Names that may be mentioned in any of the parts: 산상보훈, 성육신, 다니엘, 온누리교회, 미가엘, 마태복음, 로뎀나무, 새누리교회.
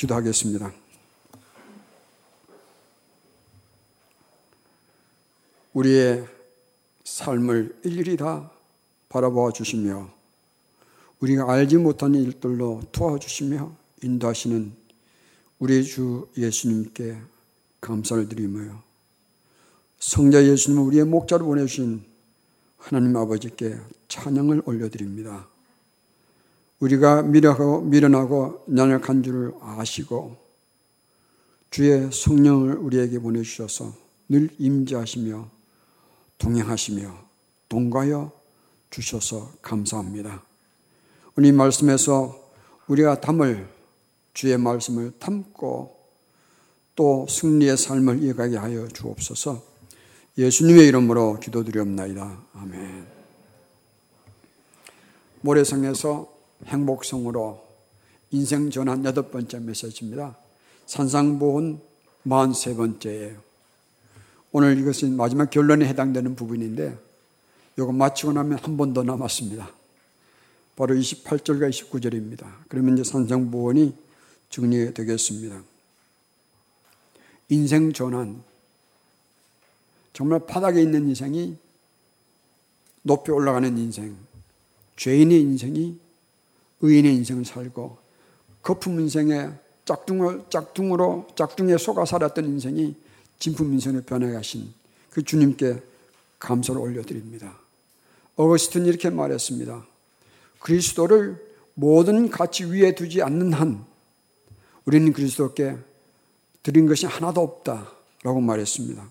기도하겠습니다. 우리의 삶을 일일이 다 바라봐 주시며 우리가 알지 못하는 일들로 도와주시며 인도하시는 우리 주 예수님께 감사를 드리며 성자 예수님을 우리의 목자로 보내주신 하나님 아버지께 찬양을 올려드립니다. 우리가 미련하고 연약한 줄을 아시고 주의 성령을 우리에게 보내주셔서 늘 임재하시며 동행하시며 동거하여 주셔서 감사합니다. 오늘 말씀에서 우리가 주의 말씀을 담고 또 승리의 삶을 이어가게 하여 주옵소서. 예수님의 이름으로 기도드리옵나이다. 아멘. 모래성에서 행복성으로 인생 전환 8번째 메시지입니다. 산상보훈 43번째예요. 오늘 이것은 마지막 결론에 해당되는 부분인데 이거 마치고 나면 한 번 더 남았습니다. 바로 28절과 29절입니다. 그러면 이제 산상보훈이 정리되겠습니다. 인생 전환, 정말 바닥에 있는 인생이 높이 올라가는 인생, 죄인의 인생이 의인의 인생을 살고 거품 인생의 짝퉁에 속아 살았던 인생이 진품 인생으로 변화하신 그 주님께 감사를 올려드립니다. 어거스틴이 이렇게 말했습니다. 그리스도를 모든 가치 위에 두지 않는 한 우리는 그리스도께 드린 것이 하나도 없다라고 말했습니다.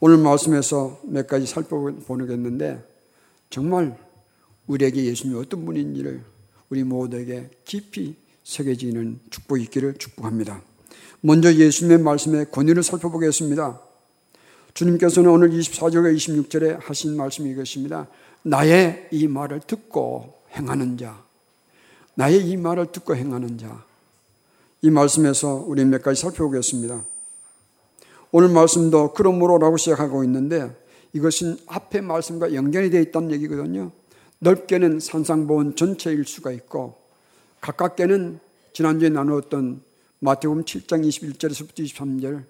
오늘 말씀에서 몇 가지 살펴보겠는데 정말 우리에게 예수님이 어떤 분인지를 우리 모두에게 깊이 새겨지는 축복이 있기를 축복합니다. 먼저 예수님의 말씀의 권위를 살펴보겠습니다. 주님께서는 오늘 24절과 26절에 하신 말씀이 이것입니다. 나의 이 말을 듣고 행하는 자, 나의 이 말을 듣고 행하는 자. 이 말씀에서 우리 몇 가지 살펴보겠습니다. 오늘 말씀도 그러므로라고 시작하고 있는데 이것은 앞에 말씀과 연결이 되어 있다는 얘기거든요. 넓게는 산상보훈 전체일 수가 있고 가깝게는 지난주에 나누었던 마태복음 7장 21절에서부터 23절,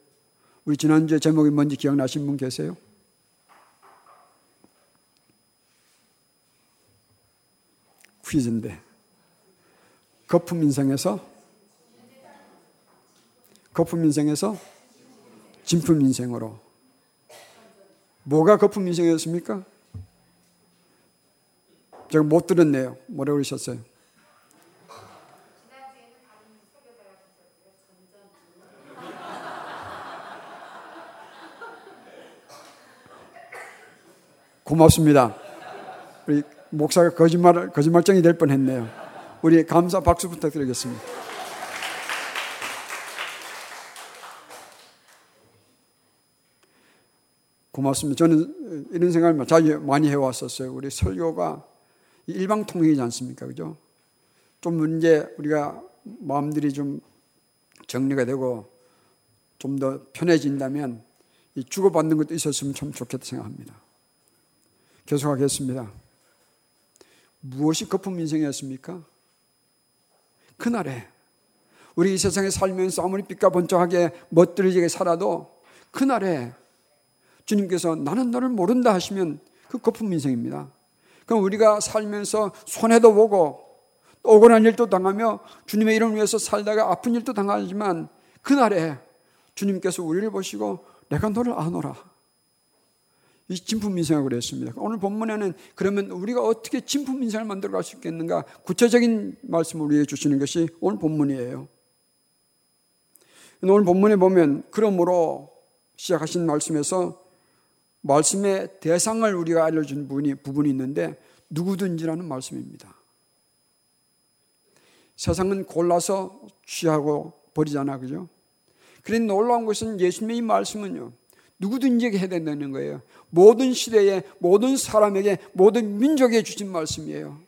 우리 지난주에 제목이 뭔지 기억나신 분 계세요? 퀴즈인데 거품 인생에서 진품 인생으로. 뭐가 거품 인생이었습니까? 제가 못 들었네요. 뭐라고 그러셨어요? 고맙습니다. 우리 목사가 거짓말쟁이 될 뻔했네요. 우리 감사 박수 부탁드리겠습니다. 고맙습니다. 저는 이런 생각을 자주 많이 해왔었어요. 우리 설교가 일방통행이지 않습니까? 그죠? 좀 이제 우리가 마음들이 좀 정리가 되고 좀 더 편해진다면 이 주고받는 것도 있었으면 참 좋겠다 생각합니다. 계속하겠습니다. 무엇이 거품 인생이었습니까? 그날에 우리 이 세상에 살면서 아무리 삐까번쩍하게 멋들어지게 살아도 그날에 주님께서 나는 너를 모른다 하시면 그 거품 인생입니다. 그럼 우리가 살면서 손해도 보고 또 억울한 일도 당하며 주님의 이름을 위해서 살다가 아픈 일도 당하지만 그날에 주님께서 우리를 보시고 내가 너를 아노라. 이 진품 인생이라고 그랬습니다. 오늘 본문에는 그러면 우리가 어떻게 진품 인생을 만들어갈 수 있겠는가 구체적인 말씀을 우리에게 주시는 것이 오늘 본문이에요. 오늘 본문에 보면 그러므로 시작하신 말씀에서 말씀의 대상을 우리가 알려준 부분이 있는데 누구든지라는 말씀입니다. 세상은 골라서 취하고 버리잖아, 그죠? 그런데 놀라운 것은 예수님의 이 말씀은요, 누구든지에게 해야 된다는 거예요. 모든 시대에, 모든 사람에게, 모든 민족에 주신 말씀이에요.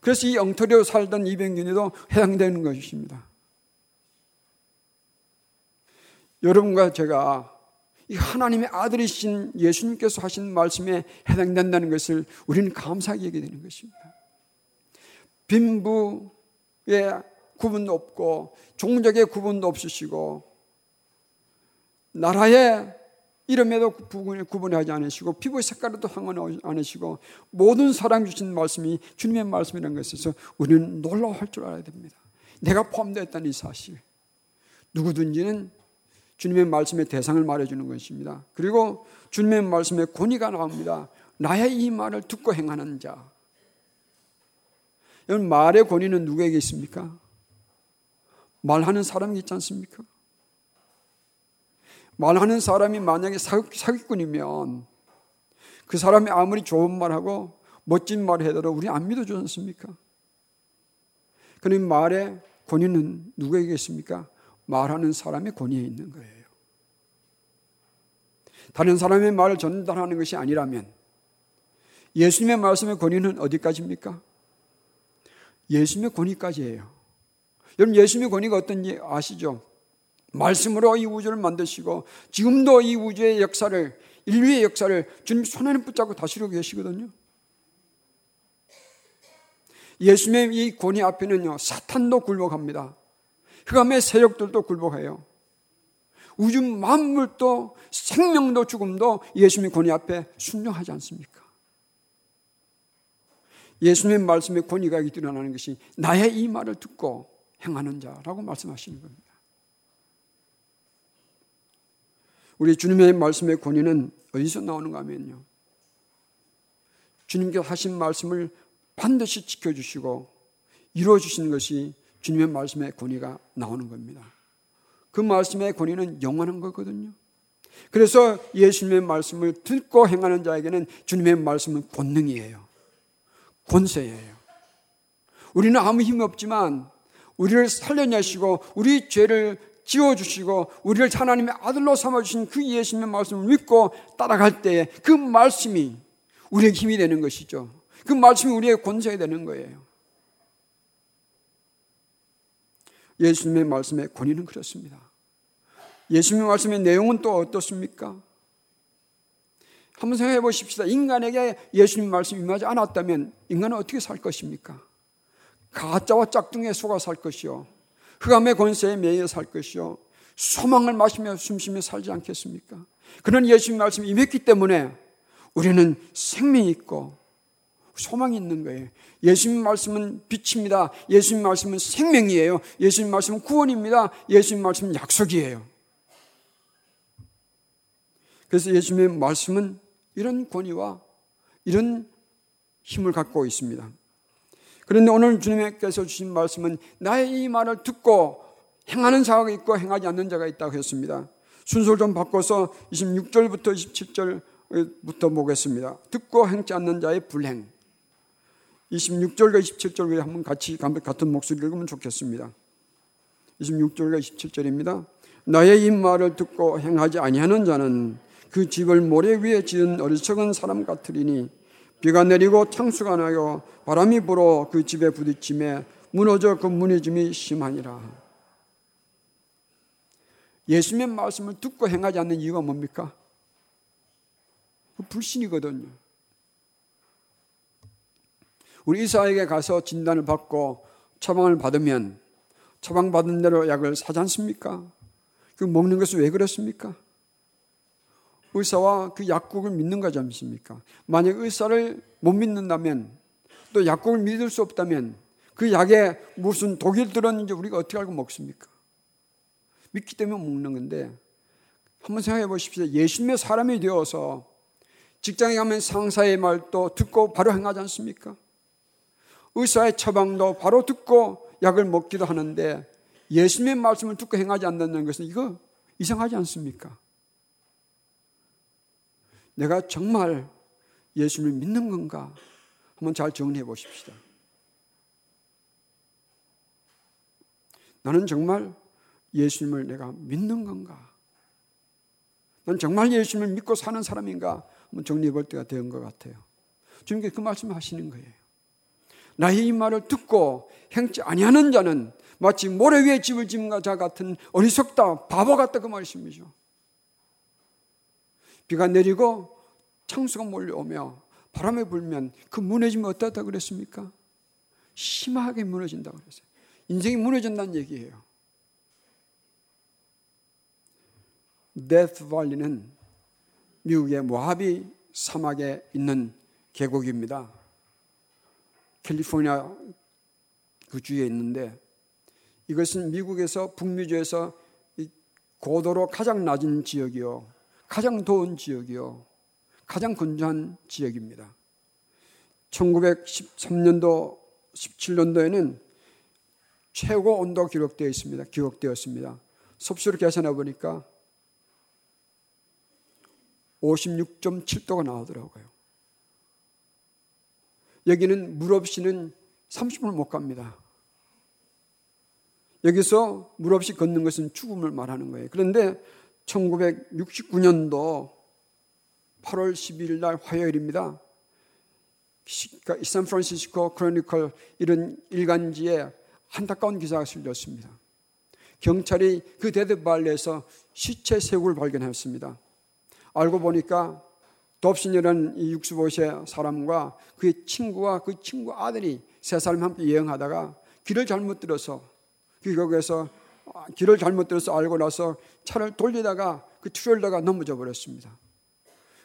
그래서 이 엉터리로 살던 이병균에도 해당되는 것입니다. 여러분과 제가 이 하나님의 아들이신 예수님께서 하신 말씀에 해당된다는 것을 우리는 감사하게 얘기되는 것입니다. 빈부의 구분도 없고 종족의 구분도 없으시고 나라의 이름에도 구분하지 않으시고 피부의 색깔에도 상관하지 않으시고 모든 사람 주신 말씀이 주님의 말씀이라는 것에서 우리는 놀라워할 줄 알아야 됩니다. 내가 포함되어 있다는 이 사실, 누구든지는 주님의 말씀의 대상을 말해주는 것입니다. 그리고 주님의 말씀의 권위가 나옵니다. 나의 이 말을 듣고 행하는 자. 여러분, 말의 권위는 누구에게 있습니까? 말하는 사람이 있지 않습니까? 말하는 사람이 만약에 사기꾼이면 그 사람이 아무리 좋은 말하고 멋진 말을 해도 우리 안 믿어주지 않습니까? 그런데 말의 권위는 누구에게 있습니까? 말하는 사람의 권위에 있는 거예요. 다른 사람의 말을 전달하는 것이 아니라면 예수님의 말씀의 권위는 어디까지입니까? 예수님의 권위까지예요. 여러분, 예수님의 권위가 어떤지 아시죠? 말씀으로 이 우주를 만드시고 지금도 이 우주의 역사를, 인류의 역사를 주님 손에 붙잡고 다스리고 계시거든요. 예수님의 이 권위 앞에는요, 사탄도 굴복합니다. 흑암의 세력들도 굴복해요. 우주 만물도, 생명도, 죽음도 예수님의 권위 앞에 순종하지 않습니까? 예수님의 말씀의 권위가 드러나는 것이 나의 이 말을 듣고 행하는 자라고 말씀하시는 겁니다. 우리 주님의 말씀의 권위는 어디서 나오는가 하면요, 주님께서 하신 말씀을 반드시 지켜주시고 이루어주시는 것이 주님의 말씀의 권위가 나오는 겁니다. 그 말씀의 권위는 영원한 거거든요. 그래서 예수님의 말씀을 듣고 행하는 자에게는 주님의 말씀은 권능이에요. 권세예요. 우리는 아무 힘이 없지만 우리를 살려내시고 우리 죄를 지워주시고 우리를 하나님의 아들로 삼아주신 그 예수님의 말씀을 믿고 따라갈 때에 그 말씀이 우리의 힘이 되는 것이죠. 그 말씀이 우리의 권세가 되는 거예요. 예수님의 말씀의 권위는 그렇습니다. 예수님의 말씀의 내용은 또 어떻습니까? 한번 생각해 보십시다. 인간에게 예수님의 말씀이 임하지 않았다면 인간은 어떻게 살 것입니까? 가짜와 짝퉁에 속아 살 것이요, 흑암의 권세에 매여 살 것이요, 소망을 마시며 숨쉬며 살지 않겠습니까? 그런 예수님의 말씀이 임했기 때문에 우리는 생명이 있고 소망이 있는 거예요. 예수님 말씀은 빛입니다. 예수님 말씀은 생명이에요. 예수님 말씀은 구원입니다. 예수님 말씀은 약속이에요. 그래서 예수님의 말씀은 이런 권위와 이런 힘을 갖고 있습니다. 그런데 오늘 주님께서 주신 말씀은 나의 이 말을 듣고 행하는 자가 있고 행하지 않는 자가 있다고 했습니다. 순서를 좀 바꿔서 26절부터 27절부터 보겠습니다. 듣고 행치 않는 자의 불행. 26절과 27절에 한번 같이 같은 목소리를 읽으면 좋겠습니다. 26절과 27절입니다. 나의 이 말을 듣고 행하지 아니하는 자는 그 집을 모래 위에 지은 어리석은 사람 같으리니 비가 내리고 창수가 나요 바람이 불어 그 집에 부딪히매 무너져 그 무너짐이 심하니라. 예수님의 말씀을 듣고 행하지 않는 이유가 뭡니까? 불신이거든요. 우리 의사에게 가서 진단을 받고 처방을 받으면 처방받은 대로 약을 사지 않습니까? 그 먹는 것은 왜 그렇습니까? 의사와 그 약국을 믿는 거지 않습니까? 만약 의사를 못 믿는다면, 또 약국을 믿을 수 없다면 그 약에 무슨 독이 들었는지 우리가 어떻게 알고 먹습니까? 믿기 때문에 먹는 건데, 한번 생각해 보십시오. 예수님의 사람이 되어서 직장에 가면 상사의 말도 듣고 바로 행하지 않습니까? 의사의 처방도 바로 듣고 약을 먹기도 하는데 예수님의 말씀을 듣고 행하지 않는다는 것은 이거 이상하지 않습니까? 내가 정말 예수님을 믿는 건가? 한번 잘 정리해 보십시다. 나는 정말 예수님을 내가 믿는 건가? 난 정말 예수님을 믿고 사는 사람인가? 한번 정리해 볼 때가 된 것 같아요. 주님께서 그 말씀을 하시는 거예요. 나의 이 말을 듣고 행치 아니하는 자는 마치 모래 위에 집을 짓는 자 같은 어리석다, 바보 같다, 그 말씀이죠. 비가 내리고 창수가 몰려오며 바람에 불면 그 무너짐이 어떻다 그랬습니까? 심하게 무너진다고 그랬어요. 인생이 무너진다는 얘기예요. 데스 밸리는 미국의 모하비 사막에 있는 계곡입니다. 캘리포니아 그 주위에 있는데, 이것은 미국에서 북미주에서 고도로 가장 낮은 지역이요, 가장 더운 지역이요, 가장 건조한 지역입니다. 1913년도 17년도에는 최고 온도가 기록되었습니다. 섭씨로 계산해 보니까 56.7도가 나오더라고요. 여기는 물 없이는 30분을 못 갑니다. 여기서 물 없이 걷는 것은 죽음을 말하는 거예요. 그런데 1969년도 8월 12일 날 화요일입니다. 샌프란시스코 크로니컬 이런 일간지에 안타까운 기사가 실렸습니다. 경찰이 그 데드 발리에서 시체 세구를 발견했습니다. 알고 보니까 돕슨이라는 이 65세 사람과 그의 친구와 그 친구 아들이 세 사람이 함께 여행하다가 길을 잘못 들어서 알고 나서 차를 돌리다가 그 트레일러가 넘어져 버렸습니다.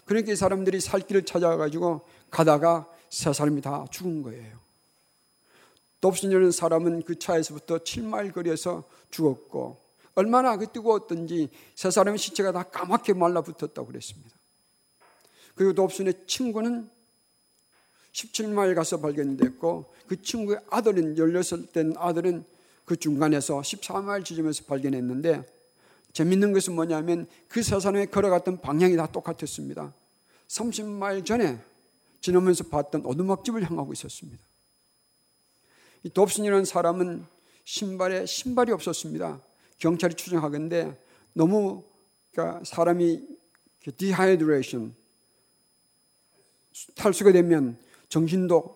그러니까 이 사람들이 살 길을 찾아가지고 가다가 세 사람이 다 죽은 거예요. 돕슨이라는 사람은 그 차에서부터 7마일 거리에서 죽었고, 얼마나 그 뜨거웠던지 세 사람의 시체가 다 까맣게 말라붙었다고 그랬습니다. 그리고 돕슨의 친구는 17마일 가서 발견됐고, 그 친구의 아들은 16살 된 아들은 그 중간에서 14마일 지점에서 발견했는데, 재밌는 것은 뭐냐면 그 세 사람이 걸어갔던 방향이 다 똑같았습니다. 30마일 전에 지나면서 봤던 오두막집을 향하고 있었습니다. 이 돕슨이라는 사람은 신발이 없었습니다. 경찰이 추정하건데 너무, 그러니까 사람이 디하이드레이션, 탈수가 되면 정신도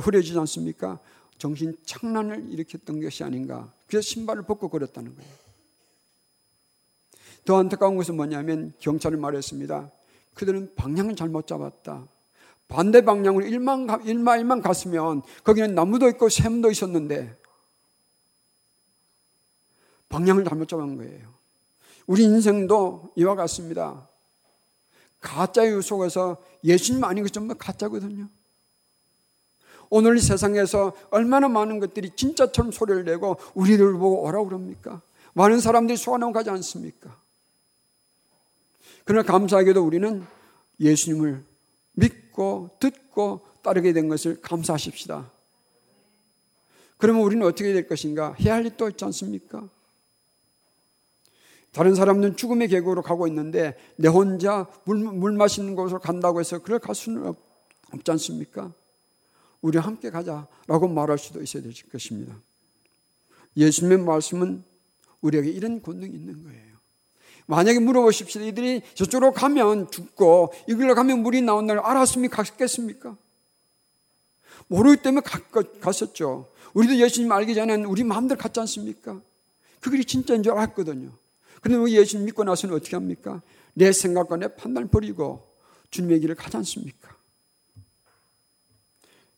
흐려지지 않습니까? 정신 착란을 일으켰던 것이 아닌가. 그래서 신발을 벗고 걸었다는 거예요. 더 안타까운 것은 뭐냐면 경찰이 말했습니다. 그들은 방향을 잘못 잡았다. 반대 방향으로 1마일만 갔으면 거기는 나무도 있고 샘도 있었는데 방향을 잘못 잡은 거예요. 우리 인생도 이와 같습니다. 가짜의 속에서 예수님 아닌 것 전부 가짜거든요. 오늘 세상에서 얼마나 많은 것들이 진짜처럼 소리를 내고 우리를 보고 오라고 그럽니까? 많은 사람들이 소환하고 가지 않습니까? 그러나 감사하게도 우리는 예수님을 믿고 듣고 따르게 된 것을 감사하십시다. 그러면 우리는 어떻게 될 것인가? 해야 할 일이 또 있지 않습니까? 다른 사람들은 죽음의 계곡으로 가고 있는데 내 혼자 물 마시는 곳으로 간다고 해서 그럴 갈 수는 없지 않습니까? 우리 함께 가자라고 말할 수도 있어야 될 것입니다. 예수님의 말씀은 우리에게 이런 권능이 있는 거예요. 만약에 물어보십시오. 이들이 저쪽으로 가면 죽고 이길로 가면 물이 나온다는 걸 알았으면 갔겠습니까? 모르기 때문에 갔었죠. 우리도 예수님 알기 전에는 우리 마음대로 갔지 않습니까? 그게 진짜인 줄 알았거든요. 그런데 예수님 믿고 나서는 어떻게 합니까? 내 생각과 내 판단을 버리고 주님의 길을 가지 않습니까?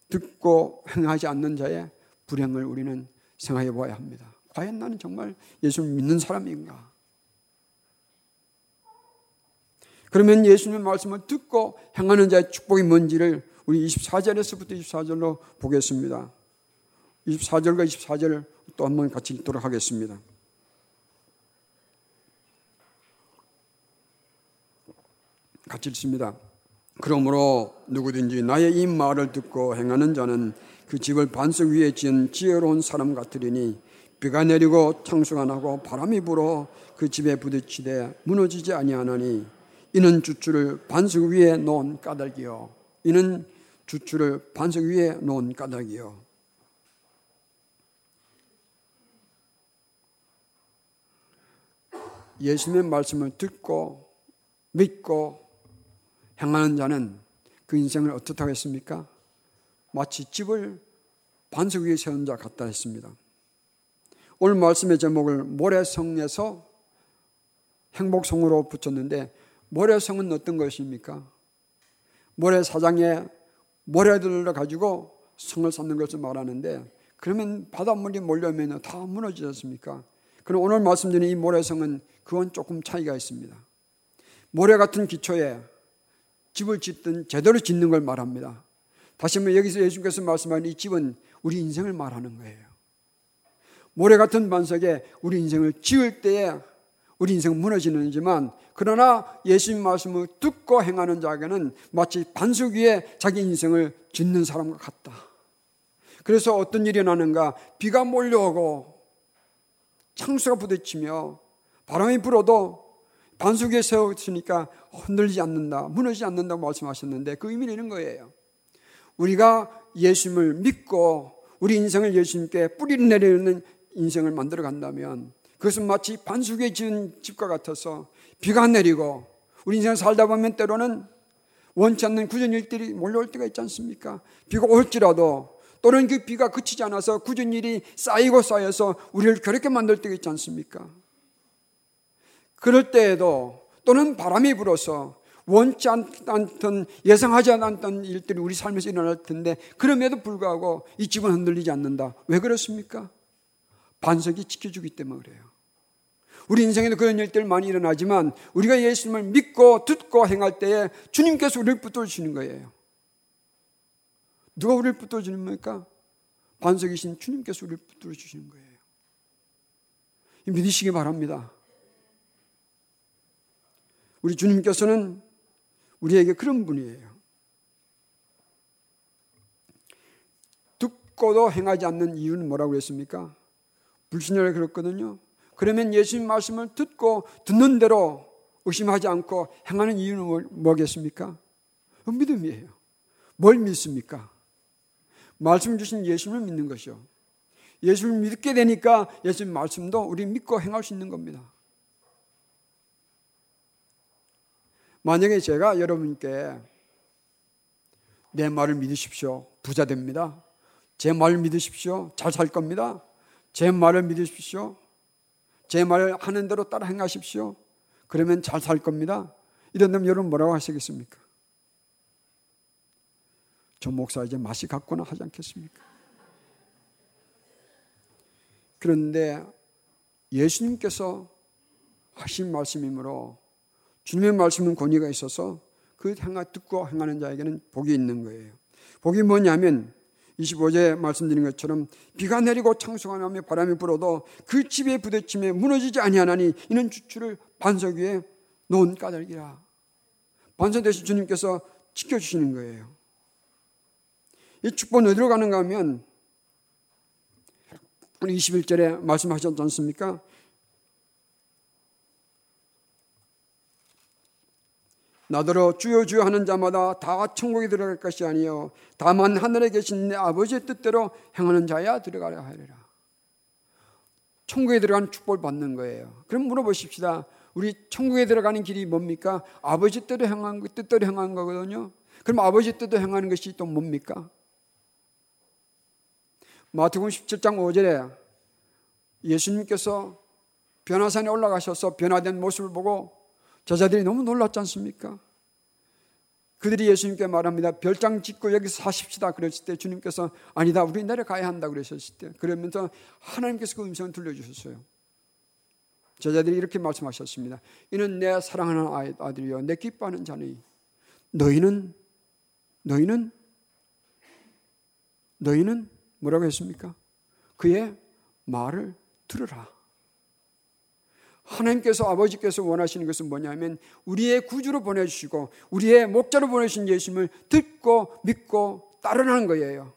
듣고 행하지 않는 자의 불행을 우리는 생각해 보아야 합니다. 과연 나는 정말 예수를 믿는 사람인가? 그러면 예수님의 말씀을 듣고 행하는 자의 축복이 뭔지를 우리 24절에서부터 24절로 보겠습니다. 24절과 24절을 또 한번 같이 읽도록 하겠습니다. 같이 읽습니다. 그러므로 누구든지 나의 이 말을 듣고 행하는 자는 그 집을 반석 위에 지은 지혜로운 사람 같으리니 비가 내리고 창수가 나고 바람이 불어 그 집에 부딪히되 무너지지 아니하나니 이는 주추를 반석 위에 놓은 까닭이요. 이는 주추를 반석 위에 놓은 까닭이요. 예수님의 말씀을 듣고 믿고 행하는 자는 그 인생을 어떻게 하겠습니까? 마치 집을 반석 위에 세운 자 같다 했습니다. 오늘 말씀의 제목을 모래성에서 행복성으로 붙였는데, 모래성은 어떤 것입니까? 모래사장에 모래들을 가지고 성을 쌓는 것을 말하는데, 그러면 바닷물이 몰려오면 다 무너지지 않습니까? 그럼 오늘 말씀드린 이 모래성은 그건 조금 차이가 있습니다. 모래 같은 기초에 집을 짓든 제대로 짓는 걸 말합니다. 다시 한번 여기서 예수님께서 말씀하는 이 집은 우리 인생을 말하는 거예요. 모래 같은 반석에 우리 인생을 지을 때에 우리 인생 무너지는지만, 그러나 예수님 말씀을 듣고 행하는 자에게는 마치 반석 위에 자기 인생을 짓는 사람과 같다. 그래서 어떤 일이 나는가, 비가 몰려오고 창수가 부딪히며 바람이 불어도 반석 위에 세웠으니까 흔들리지 않는다, 무너지지 않는다고 말씀하셨는데, 그 의미는 이런 거예요. 우리가 예수님을 믿고 우리 인생을 예수님께 뿌리를 내리는 인생을 만들어 간다면, 그것은 마치 반석 위에 지은 집과 같아서 비가 내리고 우리 인생을 살다 보면 때로는 원치 않는 구전 일들이 몰려올 때가 있지 않습니까? 비가 올지라도, 또는 그 비가 그치지 않아서 구전 일이 쌓이고 쌓여서 우리를 괴롭게 만들 때가 있지 않습니까? 그럴 때에도, 또는 바람이 불어서 원치 않던, 예상하지 않았던 일들이 우리 삶에서 일어날 텐데, 그럼에도 불구하고 이 집은 흔들리지 않는다. 왜 그렇습니까? 반석이 지켜주기 때문에 그래요. 우리 인생에도 그런 일들 많이 일어나지만, 우리가 예수님을 믿고 듣고 행할 때에 주님께서 우리를 붙들어 주는 거예요. 누가 우리를 붙들어 주는 겁니까? 반석이신 주님께서 우리를 붙들어 주시는 거예요. 믿으시기 바랍니다. 우리 주님께서는 우리에게 그런 분이에요. 듣고도 행하지 않는 이유는 뭐라고 그랬습니까? 불신이라고 그랬거든요. 그러면 예수님 말씀을 듣고 듣는 대로 의심하지 않고 행하는 이유는 뭐겠습니까? 믿음이에요. 뭘 믿습니까? 말씀 주신 예수님을 믿는 것이요. 예수님을 믿게 되니까 예수님 말씀도 우리 믿고 행할 수 있는 겁니다. 만약에 제가 여러분께 내 말을 믿으십시오, 부자 됩니다. 제 말을 믿으십시오, 잘 살 겁니다. 제 말을 믿으십시오, 제 말을 하는 대로 따라 행하십시오, 그러면 잘 살 겁니다. 이런다면 여러분 뭐라고 하시겠습니까? 저 목사 이제 맛이 갔구나 하지 않겠습니까? 그런데 예수님께서 하신 말씀이므로 주님의 말씀은 권위가 있어서 그 듣고 행하는 자에게는 복이 있는 거예요. 복이 뭐냐면 25절에 말씀드린 것처럼 비가 내리고 창수가 나며 바람이 불어도 그 집에 부딪히며 무너지지 아니하나니 이는 주추를 반석 위에 놓은 까닭이라. 반석 대신 주님께서 지켜주시는 거예요. 이 축복은 어디로 가는가 하면, 우리 21절에 말씀하셨지 않습니까? 나더러 주여 주여 하는 자마다 다 천국에 들어갈 것이 아니요 다만 하늘에 계신 내 아버지의 뜻대로 행하는 자야 들어가려 하리라. 천국에 들어가는 축복을 받는 거예요. 그럼 물어보십시다. 우리 천국에 들어가는 길이 뭡니까? 아버지 뜻대로 행하는 거거든요. 그럼 아버지 뜻대로 행하는 것이 또 뭡니까? 마태복음 17장 5절에 예수님께서 변화산에 올라가셔서 변화된 모습을 보고 제자들이 너무 놀랐지 않습니까? 그들이 예수님께 말합니다. 별장 짓고 여기서 사십시다 그랬을 때 주님께서 아니다, 우리 내려가야 한다 그러셨을 때, 그러면서 하나님께서 그 음성을 들려주셨어요. 제자들이 이렇게 말씀하셨습니다. 이는 내 사랑하는 아들이요 내 기뻐하는 자니 너희는 뭐라고 했습니까? 그의 말을 들으라. 하나님께서, 아버지께서 원하시는 것은 뭐냐면, 우리의 구주로 보내주시고 우리의 목자로 보내주신 예수님을 듣고 믿고 따르라는 거예요.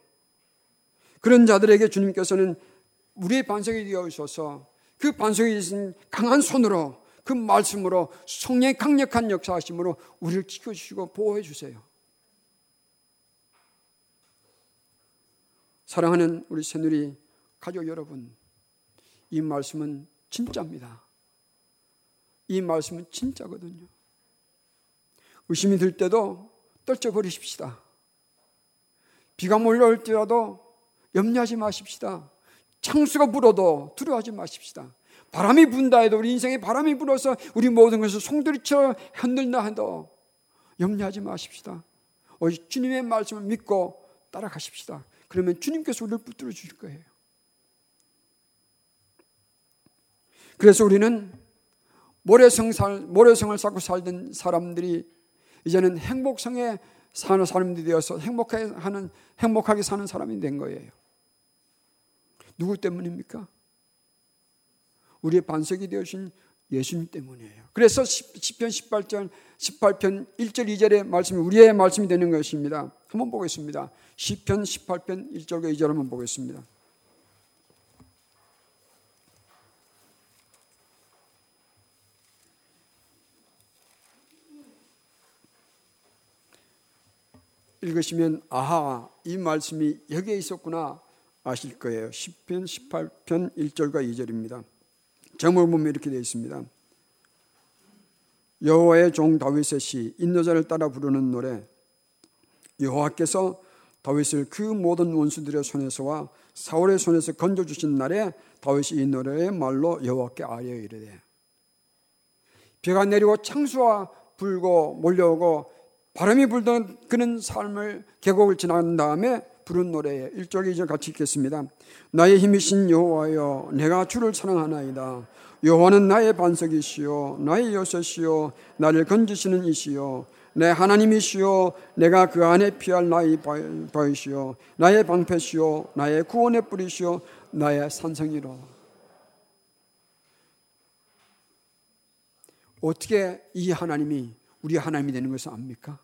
그런 자들에게 주님께서는 우리의 반석이 되어주셔서 그 반석이 있는 강한 손으로, 그 말씀으로, 성령의 강력한 역사하심으로 우리를 지켜주시고 보호해주세요. 사랑하는 우리 새누리 가족 여러분, 이 말씀은 진짜입니다. 이 말씀은 진짜거든요. 의심이 들 때도 떨쳐버리십시다. 비가 몰려올지라도 염려하지 마십시다. 창수가 불어도 두려워하지 마십시다. 바람이 분다 해도, 우리 인생에 바람이 불어서 우리 모든 것을 송두리처럼 흔들다 해도 염려하지 마십시다. 오직 주님의 말씀을 믿고 따라가십시다. 그러면 주님께서 우리를 붙들어 주실 거예요. 그래서 우리는 모래성을 쌓고 살던 사람들이 이제는 행복성에 사는 사람들이 되어서 행복하게 사는 사람이 된 거예요. 누구 때문입니까? 우리의 반석이 되어주신 예수님 때문이에요. 그래서 시편 18편 1절 2절의 말씀이 우리의 말씀이 되는 것입니다. 한번 보겠습니다. 시편 18편 1절과 2절 한번 보겠습니다. 읽으시면 아하, 이 말씀이 여기에 있었구나 아실 거예요. 시편 18편 1절과 2절입니다. 제목을 보면 이렇게 되어 있습니다. 여호와의 종 다윗의 시, 인도자를 따라 부르는 노래. 여호와께서 다윗을 그 모든 원수들의 손에서와 사울의 손에서 건져주신 날에 다윗이 이 노래의 말로 여호와께 아뢰어 이르되. 비가 내리고 창수와 불고 몰려오고 바람이 불던 그는 삶을 계곡을 지난 다음에 부른 노래에 1절과 2절 같이 읽겠습니다. 나의 힘이신 여호와여, 내가 주를 사랑하나이다. 여호와는 나의 반석이시요 나의 요새시요 나를 건지시는 이시요 내 하나님이시요 내가 그 안에 피할 나의 바위시요 나의 방패시요 나의 구원의 뿌리시요 나의 산성이로. 어떻게 이 하나님이 우리 하나님이 되는 것을 압니까?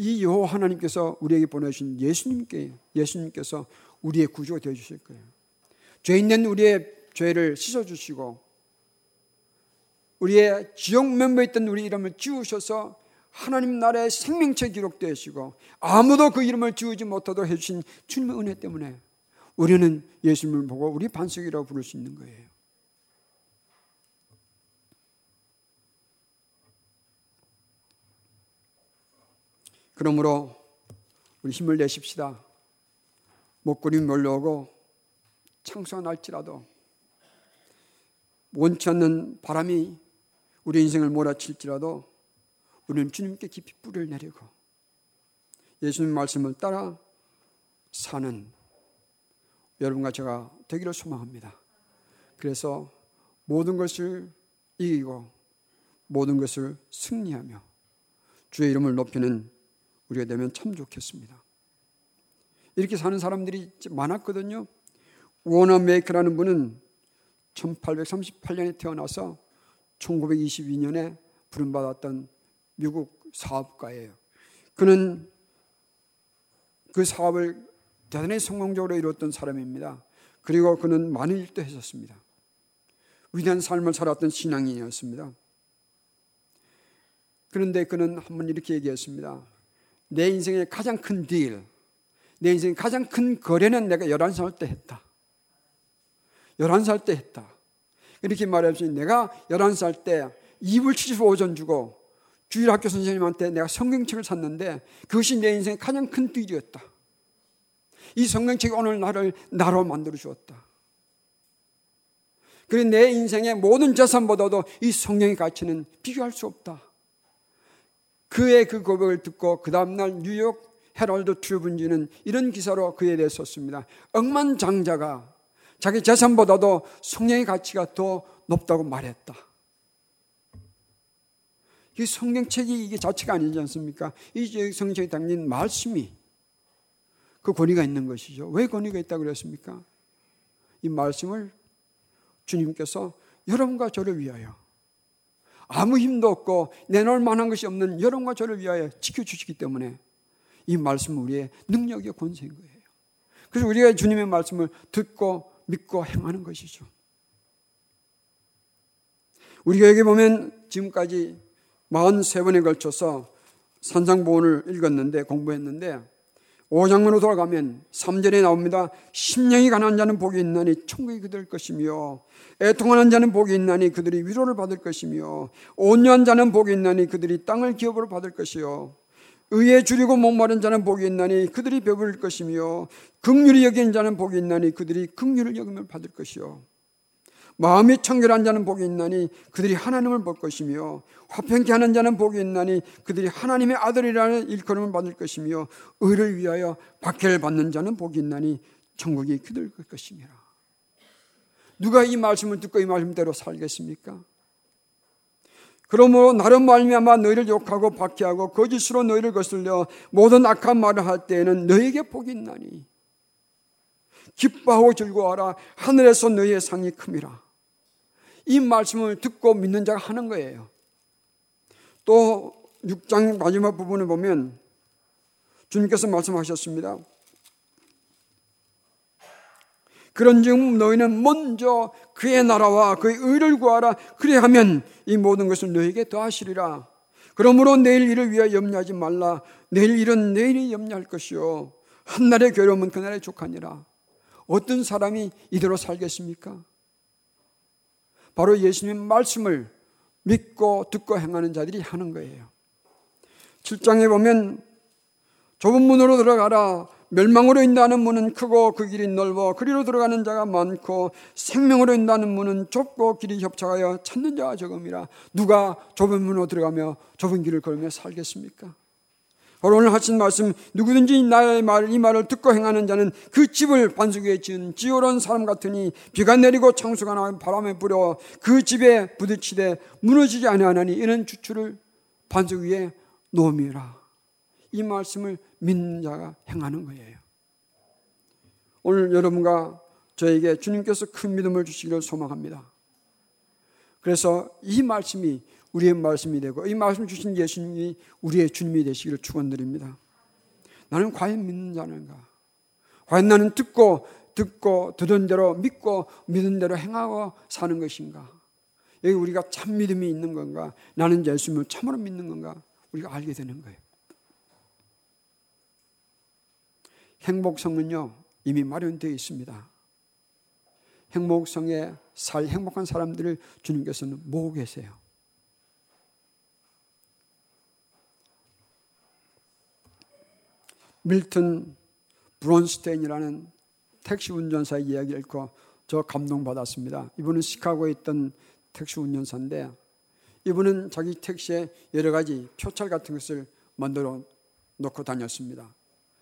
이 여호와 하나님께서 우리에게 보내주신 예수님께서 우리의 구주가 되어주실 거예요. 죄 있는 우리의 죄를 씻어주시고 우리의 지옥 멤버에 있던 우리 이름을 지우셔서 하나님 나라의 생명체에 기록되시고 아무도 그 이름을 지우지 못하도록 해주신 주님의 은혜 때문에 우리는 예수님을 보고 우리 반석이라고 부를 수 있는 거예요. 그러므로 우리 힘을 내십시다. 먹구름이 몰려오고 창수가 날지라도 원치 않는 바람이 우리 인생을 몰아칠지라도 우리는 주님께 깊이 뿌리를 내리고 예수님 말씀을 따라 사는 여러분과 제가 되기를 소망합니다. 그래서 모든 것을 이기고 모든 것을 승리하며 주의 이름을 높이는 우리가 되면 참 좋겠습니다. 이렇게 사는 사람들이 많았거든요. 워너 메이커라는 분은 1838년에 태어나서 1922년에 부름받았던 미국 사업가예요. 그는 그 사업을 대단히 성공적으로 이뤘던 사람입니다. 그리고 그는 많은 일도 했었습니다. 위대한 삶을 살았던 신앙인이었습니다. 그런데 그는 한번 이렇게 얘기했습니다. 내 인생의 가장 큰 딜, 내 인생의 가장 큰 거래는 내가 11살 때 했다. 11살 때 했다. 이렇게 말하면서 내가 11살 때 이불 75전 주고 주일 학교 선생님한테 내가 성경책을 샀는데 그것이 내 인생의 가장 큰 딜이었다. 이 성경책이 오늘 나를 나로 만들어 주었다. 그리고 내 인생의 모든 재산보다도 이 성경의 가치는 비교할 수 없다. 그의 그 고백을 듣고 그 다음날 뉴욕 헤럴드 트리뷴지는 이런 기사로 그에 대해 썼습니다. 억만장자가 자기 재산보다도 성경의 가치가 더 높다고 말했다. 이 성경책이 이게 자체가 아니지 않습니까? 이 성경책이 담긴 말씀이 그 권위가 있는 것이죠. 왜 권위가 있다고 그랬습니까? 이 말씀을 주님께서 여러분과 저를 위하여 아무 힘도 없고 내놓을 만한 것이 없는 여러분과 저를 위하여 지켜주시기 때문에 이 말씀은 우리의 능력의 권세인 거예요. 그래서 우리가 주님의 말씀을 듣고 믿고 행하는 것이죠. 우리가 여기 보면 지금까지 43번에 걸쳐서 산상보훈을 읽었는데 공부했는데 5장면으로 돌아가면 3절에 나옵니다. 심령이 가난한 자는 복이 있나니 천국이 그들 것이며 애통하는 자는 복이 있나니 그들이 위로를 받을 것이며 온유한 자는 복이 있나니 그들이 땅을 기업으로 받을 것이요 의에 주리고 목마른 자는 복이 있나니 그들이 배부를 것이며 긍휼히 여긴 자는 복이 있나니 그들이 긍휼을 여김을 받을 것이요 마음이 청결한 자는 복이 있나니 그들이 하나님을 볼 것이며 화평케 하는 자는 복이 있나니 그들이 하나님의 아들이라는 일컬음을 받을 것이며 의를 위하여 박해를 받는 자는 복이 있나니 천국이 그들 것이니라. 누가 이 말씀을 듣고 이 말씀대로 살겠습니까? 그러므로 나로 말미암아 너희를 욕하고 박해하고 거짓으로 너희를 거슬려 모든 악한 말을 할 때에는 너희에게 복이 있나니 기뻐하고 즐거워하라. 하늘에서 너희의 상이 큼이라. 이 말씀을 듣고 믿는 자가 하는 거예요. 또 6장 마지막 부분을 보면 주님께서 말씀하셨습니다. 그런즉 너희는 먼저 그의 나라와 그의 의를 구하라. 그리하면 이 모든 것을 너희에게 더하시리라. 그러므로 내일 일을 위하여 염려하지 말라. 내일 일은 내일이 염려할 것이요 한날의 괴로움은 그날에 족하니라. 어떤 사람이 이대로 살겠습니까? 바로 예수님의 말씀을 믿고 듣고 행하는 자들이 하는 거예요. 7장에 보면 좁은 문으로 들어가라. 멸망으로 인도하는 문은 크고 그 길이 넓어 그리로 들어가는 자가 많고 생명으로 인도하는 문은 좁고 길이 협착하여 찾는 자가 적음이라. 누가 좁은 문으로 들어가며 좁은 길을 걸으며 살겠습니까? 오늘 하신 말씀, 누구든지 나의 말, 이 말을 듣고 행하는 자는 그 집을 반석 위에 지은 지혜로운 사람 같으니 비가 내리고 창수가 나며 바람에 불어 그 집에 부딪히되 무너지지 아니하나니 이는 주추를 반석 위에 놓음이라. 이 말씀을 믿는 자가 행하는 거예요. 오늘 여러분과 저에게 주님께서 큰 믿음을 주시기를 소망합니다. 그래서 이 말씀이 우리의 말씀이 되고 이 말씀 주신 예수님이 우리의 주님이 되시기를 축원드립니다. 나는 과연 믿는 자는가? 과연 나는 듣고 듣은 대로 믿고 믿은 대로 행하고 사는 것인가? 여기 우리가 참 믿음이 있는 건가? 나는 예수님을 참으로 믿는 건가? 우리가 알게 되는 거예요. 행복성은요 이미 마련되어 있습니다. 행복성에 살 행복한 사람들을 주님께서는 모으고 계세요. 밀턴 브론스테인이라는 택시 운전사의 이야기를 읽고 저 감동받았습니다. 이분은 시카고에 있던 택시 운전사인데 이분은 자기 택시에 여러 가지 표찰 같은 것을 만들어 놓고 다녔습니다.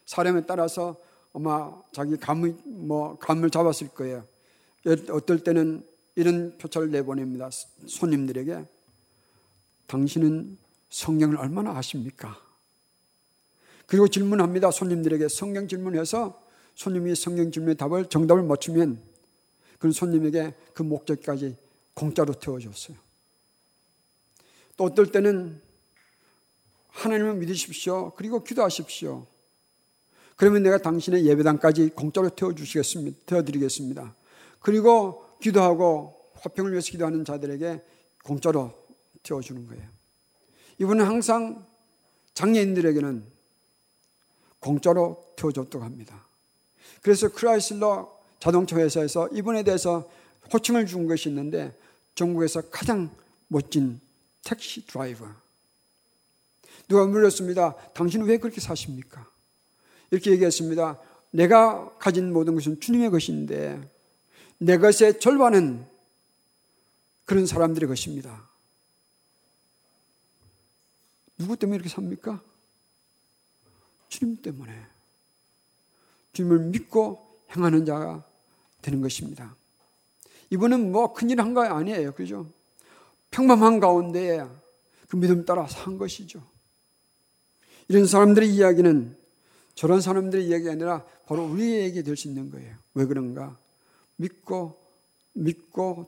사람에 따라서 아마 자기 감을 잡았을 거예요. 어떨 때는 이런 표찰을 내보냅니다. 손님들에게 당신은 성경을 얼마나 아십니까? 그리고 질문합니다. 손님들에게 성경 질문해서 손님이 성경 질문의 답을 정답을 맞추면 그 손님에게 그 목적까지 공짜로 태워줬어요. 또 어떨 때는 하나님을 믿으십시오. 그리고 기도하십시오. 그러면 내가 당신의 예배당까지 공짜로 태워주시겠습니다. 태워드리겠습니다. 그리고 기도하고 화평을 위해서 기도하는 자들에게 공짜로 태워주는 거예요. 이분은 항상 장애인들에게는 공짜로 태워줬다고 합니다. 그래서 크라이슬러 자동차 회사에서 이분에 대해서 호칭을 준 것이 있는데 전국에서 가장 멋진 택시 드라이버. 누가 물었습니다. 당신은 왜 그렇게 사십니까? 이렇게 얘기했습니다. 내가 가진 모든 것은 주님의 것인데 내 것의 절반은 그런 사람들의 것입니다. 누구 때문에 이렇게 삽니까? 주님 때문에. 주님을 믿고 행하는 자가 되는 것입니다. 이분은 뭐 큰일 한 거 아니에요. 그죠? 평범한 가운데에 그 믿음 따라 산 것이죠. 이런 사람들의 이야기는 저런 사람들의 이야기가 아니라 바로 우리의 얘기 될 수 있는 거예요. 왜 그런가? 믿고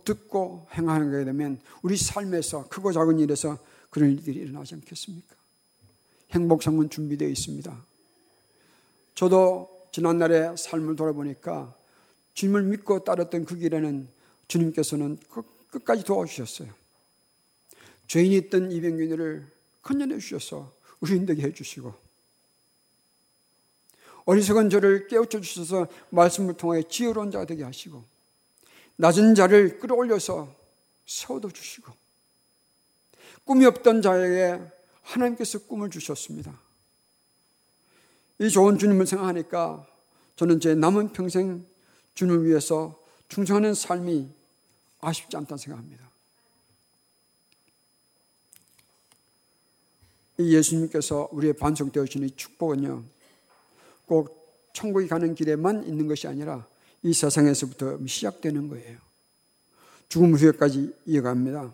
듣고 행하는 거게 되면 우리 삶에서 크고 작은 일에서 그런 일들이 일어나지 않겠습니까? 행복성은 준비되어 있습니다. 저도 지난날의 삶을 돌아보니까 주님을 믿고 따랐던 그 길에는 주님께서는 끝까지 도와주셨어요. 죄인이 있던 이병균이를 건져내 주셔서 의인되게 해주시고 어리석은 저를 깨우쳐 주셔서 말씀을 통해 지혜로운 자가 되게 하시고 낮은 자를 끌어올려서 세워도 주시고 꿈이 없던 자에게 하나님께서 꿈을 주셨습니다. 이 좋은 주님을 생각하니까 저는 제 남은 평생 주님을 위해서 충성하는 삶이 아쉽지 않다는 생각합니다. 예수님께서 우리의 반성되어 주신 이 축복은요, 꼭 천국이 가는 길에만 있는 것이 아니라 이 세상에서부터 시작되는 거예요. 죽음 후에까지 이어갑니다.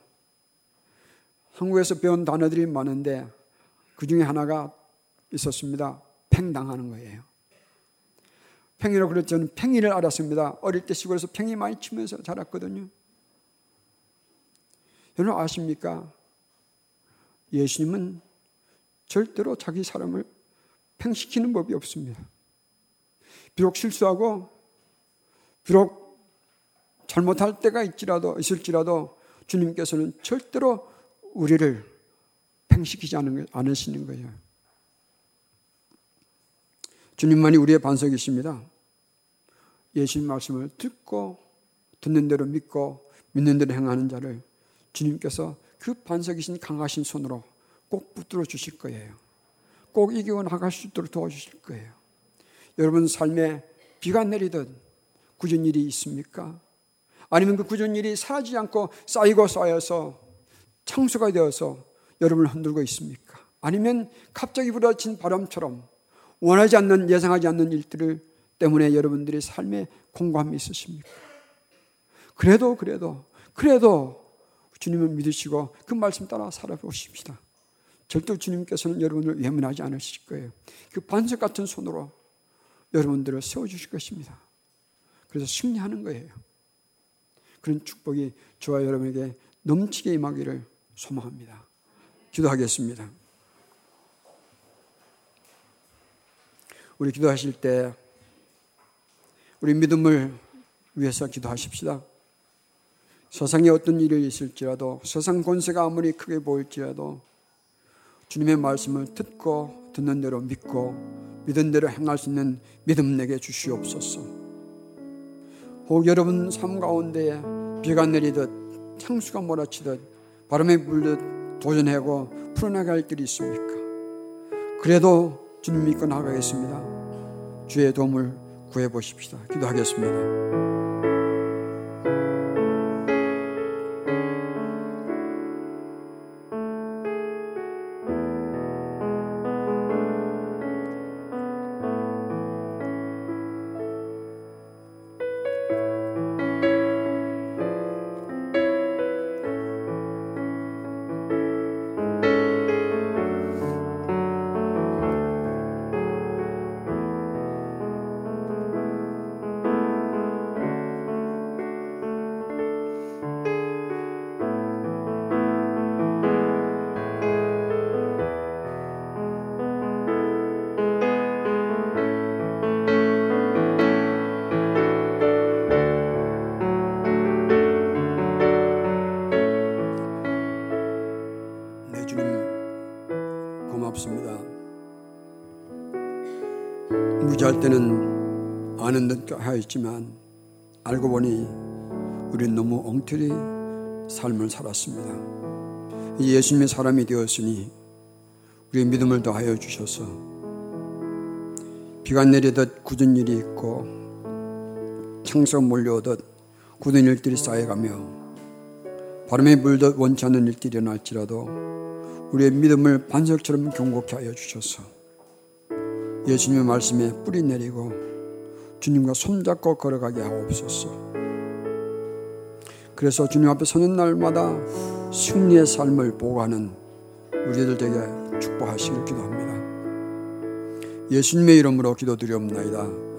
한국에서 배운 단어들이 많은데 그 중에 하나가 있었습니다. 팽당하는 거예요. 팽이라고 그랬죠. 저는 팽이를 알았습니다. 어릴 때 시골에서 팽이 많이 치면서 자랐거든요. 여러분 아십니까? 예수님은 절대로 자기 사람을 팽시키는 법이 없습니다. 비록 실수하고 비록 잘못할 때가 있을지라도 주님께서는 절대로 우리를 팽시키지 않으시는 거예요. 주님만이 우리의 반석이십니다. 예수님 말씀을 듣고 듣는 대로 믿고 믿는 대로 행하는 자를 주님께서 그 반석이신 강하신 손으로 꼭 붙들어 주실 거예요. 꼭 이기고 나갈 수 있도록 도와주실 거예요. 여러분 삶에 비가 내리듯 굳은 일이 있습니까? 아니면 그 굳은 일이 사라지지 않고 쌓이고 쌓여서 창수가 되어서 여러분을 흔들고 있습니까? 아니면 갑자기 불어진 바람처럼 원하지 않는, 예상하지 않는 일들을 때문에 여러분들의 삶에 공감이 있으십니까? 그래도 주님을 믿으시고 그 말씀 따라 살아보십시다. 절대 주님께서는 여러분을 외면하지 않으실 거예요. 그 반석 같은 손으로 여러분들을 세워주실 것입니다. 그래서 승리하는 거예요. 그런 축복이 저와 여러분에게 넘치게 임하기를 소망합니다. 기도하겠습니다. 우리 기도하실 때 우리 믿음을 위해서 기도하십시다. 세상에 어떤 일이 있을지라도, 세상 권세가 아무리 크게 보일지라도 주님의 말씀을 듣고 듣는 대로 믿고 믿은 대로 행할 수 있는 믿음 내게 주시옵소서. 혹 여러분 삶 가운데에 비가 내리듯 창수가 몰아치듯 바람에 불듯 도전하고 풀어나갈 일들이 있습니까? 그래도 주님 믿고 나가겠습니다. 주의 도움을 구해보십시다. 기도하겠습니다. 할 때는 아는 듯 하였지만 알고 보니 우리는 너무 엉터리 삶을 살았습니다. 예수님의 사람이 되었으니 우리의 믿음을 더하여 주셔서 비가 내리듯 굳은 일이 있고 창수가 몰려오듯 굳은 일들이 쌓여가며 바람에 불듯 원치 않는 일들이 일어날지라도 우리의 믿음을 반석처럼 견고케 하여 주셔서 예수님의 말씀에 뿌리 내리고 주님과 손잡고 걸어가게 하옵소서. 그래서 주님 앞에 서는 날마다 승리의 삶을 보고하는 우리들 되게 축복하시길 기도합니다. 예수님의 이름으로 기도드리옵나이다.